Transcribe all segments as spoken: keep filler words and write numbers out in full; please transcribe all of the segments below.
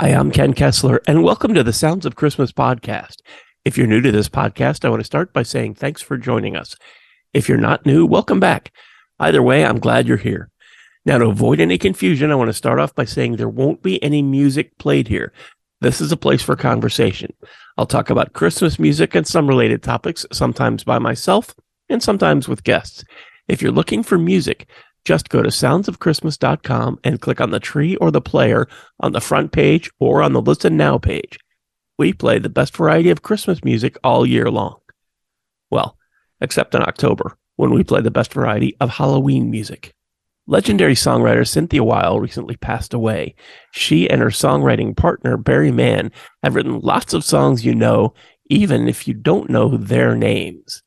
Hi, I'm Ken Kessler, and welcome to the Sounds of Christmas podcast. If you're new to this podcast, I want to start by saying thanks for joining us. If you're not new, welcome back. Either way, I'm glad you're here. Now, to avoid any confusion, I want to start off by saying there won't be any music played here. This is a place for conversation. I'll talk about Christmas music and some related topics, sometimes by myself and sometimes with guests. If you're looking for music, just go to sounds of christmas dot com and click on the tree or the player on the front page or on the Listen Now page. We play the best variety of Christmas music all year long. Well, except in October, when we play the best variety of Halloween music. Legendary songwriter Cynthia Weil recently passed away. She and her songwriting partner, Barry Mann, have written lots of songs you know, even if you don't know their names.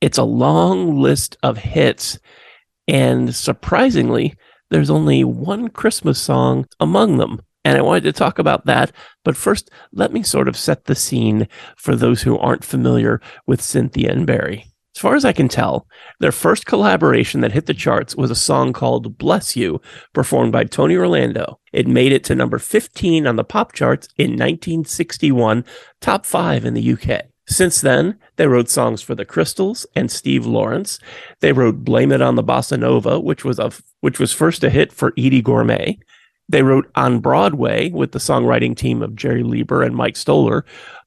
It's a long list of hits, and surprisingly, there's only one Christmas song among them. And I wanted to talk about that. But first, let me sort of set the scene for those who aren't familiar with Cynthia and Barry. As far as I can tell, their first collaboration that hit the charts was a song called Bless You, performed by Tony Orlando. It made it to number fifteen on the pop charts in nineteen sixty-one, top five in the U K. Since then, they wrote songs for The Crystals and Steve Lawrence. They wrote Blame It on the Bossa Nova, which was, a, which was first a hit for Edie Gorme. They wrote On Broadway with the songwriting team of Jerry Lieber and Mike Stoller.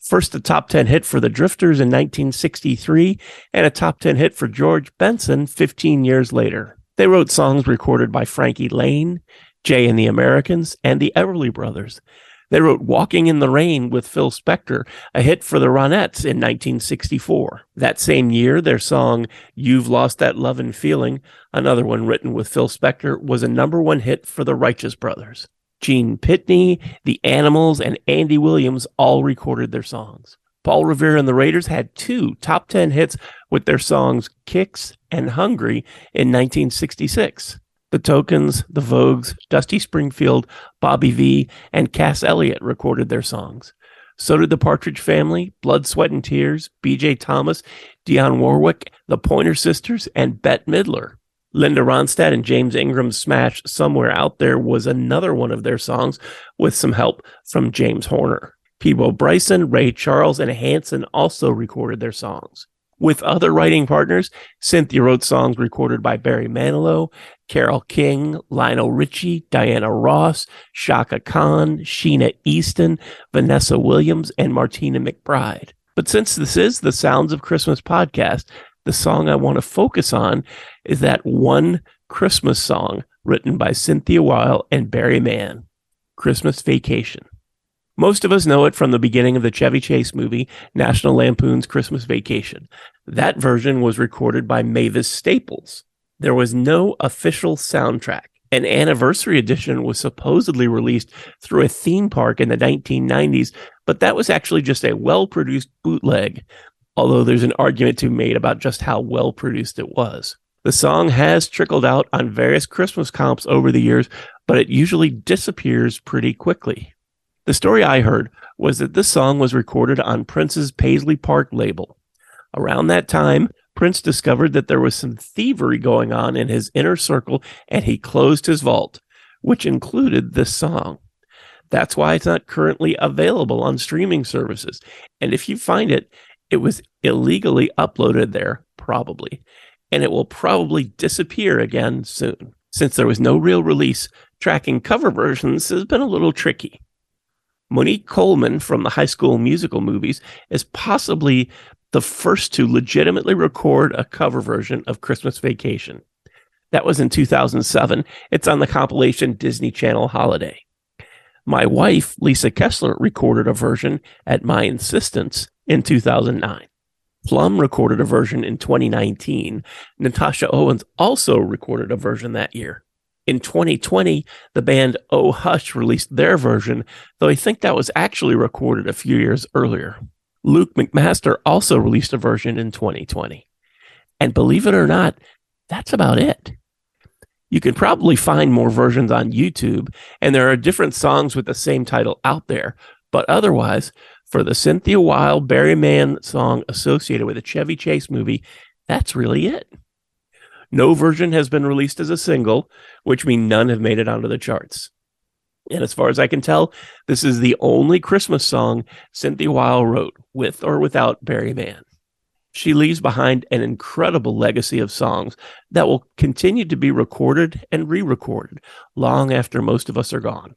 First a top ten hit for The Drifters in nineteen sixty-three and a top ten hit for George Benson fifteen years later. They wrote songs recorded by Frankie Lane, Jay and the Americans, and the Everly Brothers. They wrote Walking in the Rain with Phil Spector, a hit for the Ronettes in nineteen sixty-four. That same year, their song You've Lost That Lovin' Feeling, another one written with Phil Spector, was a number one hit for the Righteous Brothers. Gene Pitney, The Animals, and Andy Williams all recorded their songs. Paul Revere and the Raiders had two top ten hits with their songs Kicks and Hungry in nineteen sixty-six. The Tokens, the Vogues, Dusty Springfield, Bobby V, and Cass Elliott recorded their songs. So did the Partridge Family, Blood, Sweat, and Tears, B J Thomas, Dionne Warwick, the Pointer Sisters, and Bette Midler. Linda Ronstadt and James Ingram's smash Somewhere Out There was another one of their songs with some help from James Horner. Peebo Bryson, Ray Charles, and Hanson also recorded their songs. With other writing partners, Cynthia wrote songs recorded by Barry Manilow, Carole King, Lionel Richie, Diana Ross, Shaka Khan, Sheena Easton, Vanessa Williams, and Martina McBride. But since this is the Sounds of Christmas podcast, the song I want to focus on is that one Christmas song written by Cynthia Weil and Barry Mann, Christmas Vacation. Most of us know it from the beginning of the Chevy Chase movie, National Lampoon's Christmas Vacation. That version was recorded by Mavis Staples. There was no official soundtrack. An anniversary edition was supposedly released through a theme park in the nineteen nineties, but that was actually just a well-produced bootleg, although there's an argument to be made about just how well-produced it was. The song has trickled out on various Christmas comps over the years, but it usually disappears pretty quickly. The story I heard was that this song was recorded on Prince's Paisley Park label. Around that time, Prince discovered that there was some thievery going on in his inner circle, and he closed his vault, which included this song. That's why it's not currently available on streaming services. And if you find it, it was illegally uploaded there, probably. And it will probably disappear again soon. Since there was no real release, tracking cover versions has been a little tricky. Monique Coleman from the High School Musical movies is possibly the first to legitimately record a cover version of Christmas Vacation. That was in two thousand seven. It's on the compilation Disney Channel Holiday. My wife, Lisa Kessler, recorded a version at my insistence in two thousand nine. Plum recorded a version in twenty nineteen. Natasha Owens also recorded a version that year. In twenty twenty, the band Oh Hush released their version, though I think that was actually recorded a few years earlier. Luke McMaster also released a version in twenty twenty. And believe it or not, that's about it. You can probably find more versions on YouTube, and there are different songs with the same title out there. But otherwise, for the Cynthia Weil Barry Mann song associated with a Chevy Chase movie, that's really it. No version has been released as a single, which means none have made it onto the charts. And as far as I can tell, this is the only Christmas song Cynthia Weil wrote with or without Barry Mann. She leaves behind an incredible legacy of songs that will continue to be recorded and re-recorded long after most of us are gone.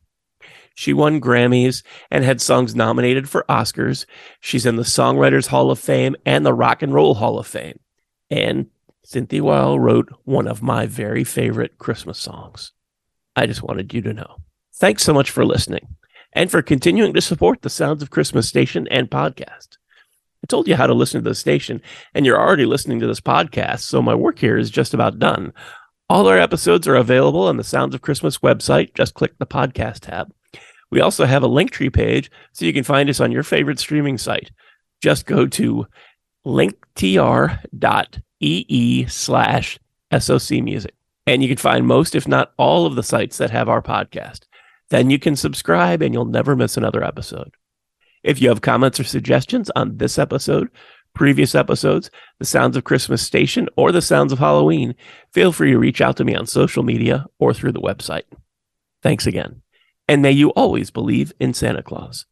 She won Grammys and had songs nominated for Oscars. She's in the Songwriters Hall of Fame and the Rock and Roll Hall of Fame. And Cynthia Weil wrote one of my very favorite Christmas songs. I just wanted you to know. Thanks so much for listening and for continuing to support the Sounds of Christmas station and podcast. I told you how to listen to the station, and you're already listening to this podcast, so my work here is just about done. All our episodes are available on the Sounds of Christmas website. Just click the podcast tab. We also have a Linktree page, so you can find us on your favorite streaming site. Just go to linktr.ee slash socmusic, and you can find most, if not all, of the sites that have our podcast. Then you can subscribe, and you'll never miss another episode. If you have comments or suggestions on this episode, previous episodes, the Sounds of Christmas station, or the Sounds of Halloween, feel free to reach out to me on social media or through the website. Thanks again, and may you always believe in Santa Claus.